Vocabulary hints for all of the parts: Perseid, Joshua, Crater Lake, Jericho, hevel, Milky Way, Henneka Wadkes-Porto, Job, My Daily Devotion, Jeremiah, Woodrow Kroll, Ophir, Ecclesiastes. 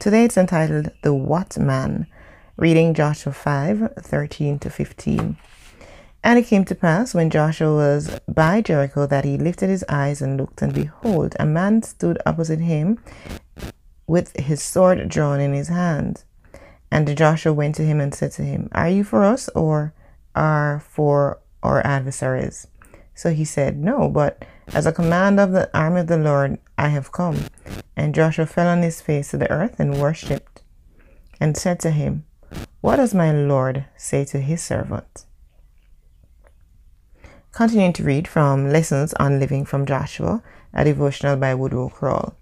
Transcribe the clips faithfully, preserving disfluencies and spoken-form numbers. Today it's entitled The What Man, reading Joshua five, thirteen to fifteen. And it came to pass when Joshua was by Jericho that he lifted his eyes and looked, and behold, a man stood opposite him with his sword drawn in his hand. And Joshua went to him and said to him, "Are you for us, or are for our adversaries?" So he said, "No, but as a command of the army of the Lord, I have come." And Joshua fell on his face to the earth and worshipped, and said to him, "What does my Lord say to his servant?" Continuing to read from Lessons on Living from Joshua, a devotional by Woodrow Kroll.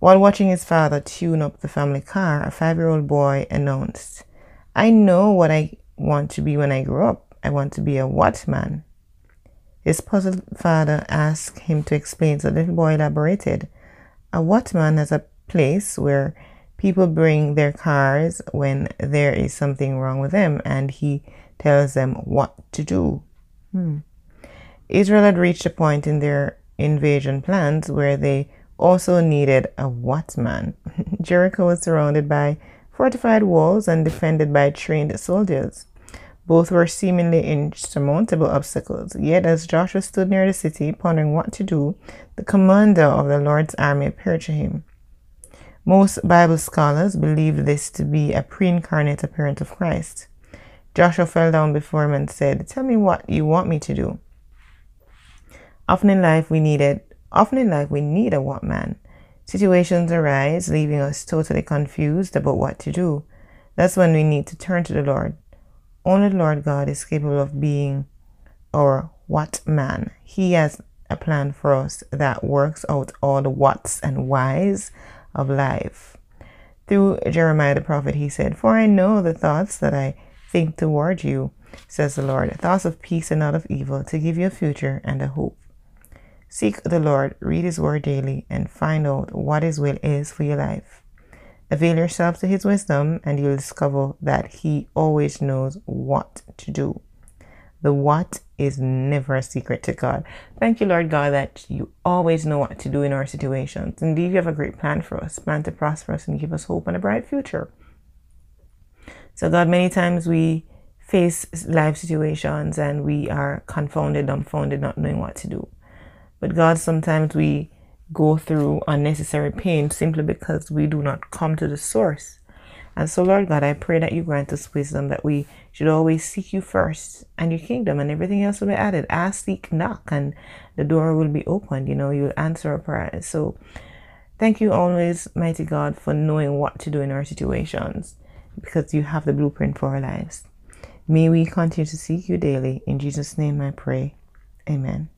While watching his father tune up the family car, a five-year-old boy announced, "I know what I want to be when I grow up. I want to be a what man." His puzzled father asked him to explain, so the little boy elaborated. A watchman is a place where people bring their cars when there is something wrong with them, and he tells them what to do. Hmm. Israel had reached a point in their invasion plans where they also needed a watchman. Jericho was surrounded by fortified walls and defended by trained soldiers. Both were seemingly insurmountable obstacles. Yet as Joshua stood near the city, pondering what to do, the commander of the Lord's army appeared to him. Most Bible scholars believe this to be a pre-incarnate appearance of Christ. Joshua fell down before him and said, "Tell me what you want me to do." Often in life we needed, often in life we need a what man. Situations arise, leaving us totally confused about what to do. That's when we need to turn to the Lord. Only the Lord God is capable of being our what man. He has a plan for us that works out all the whats and whys of life. Through Jeremiah the prophet, he said, "For I know the thoughts that I think toward you, says the Lord, thoughts of peace and not of evil, to give you a future and a hope." Seek the Lord, read his word daily, and find out what his will is for your life. Avail yourself to his wisdom, and you'll discover that he always knows what to do. The what is never a secret to God. Thank you, Lord God, that you always know what to do in our situations. Indeed, you have a great plan for us, plan to prosper us and give us hope and a bright future. So, God, many times we face life situations and we are confounded, dumbfounded, not knowing what to do. But, God, sometimes we go through unnecessary pain simply because we do not come to the source. And so, Lord God, I pray that you grant us wisdom, that we should always seek you first and your kingdom, and everything else will be added. Ask, seek, knock, and the door will be opened. You know, you'll answer our prayers. So thank you always, mighty God, for knowing what to do in our situations, because you have the blueprint for our lives. May we continue to seek you daily. In Jesus' name I pray. Amen.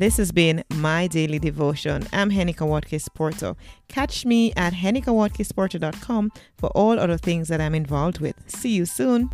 This has been My Daily Devotion. I'm Henneka Wadkes-Porto. Catch me at henneka wadkes porto dot com for all other things that I'm involved with. See you soon.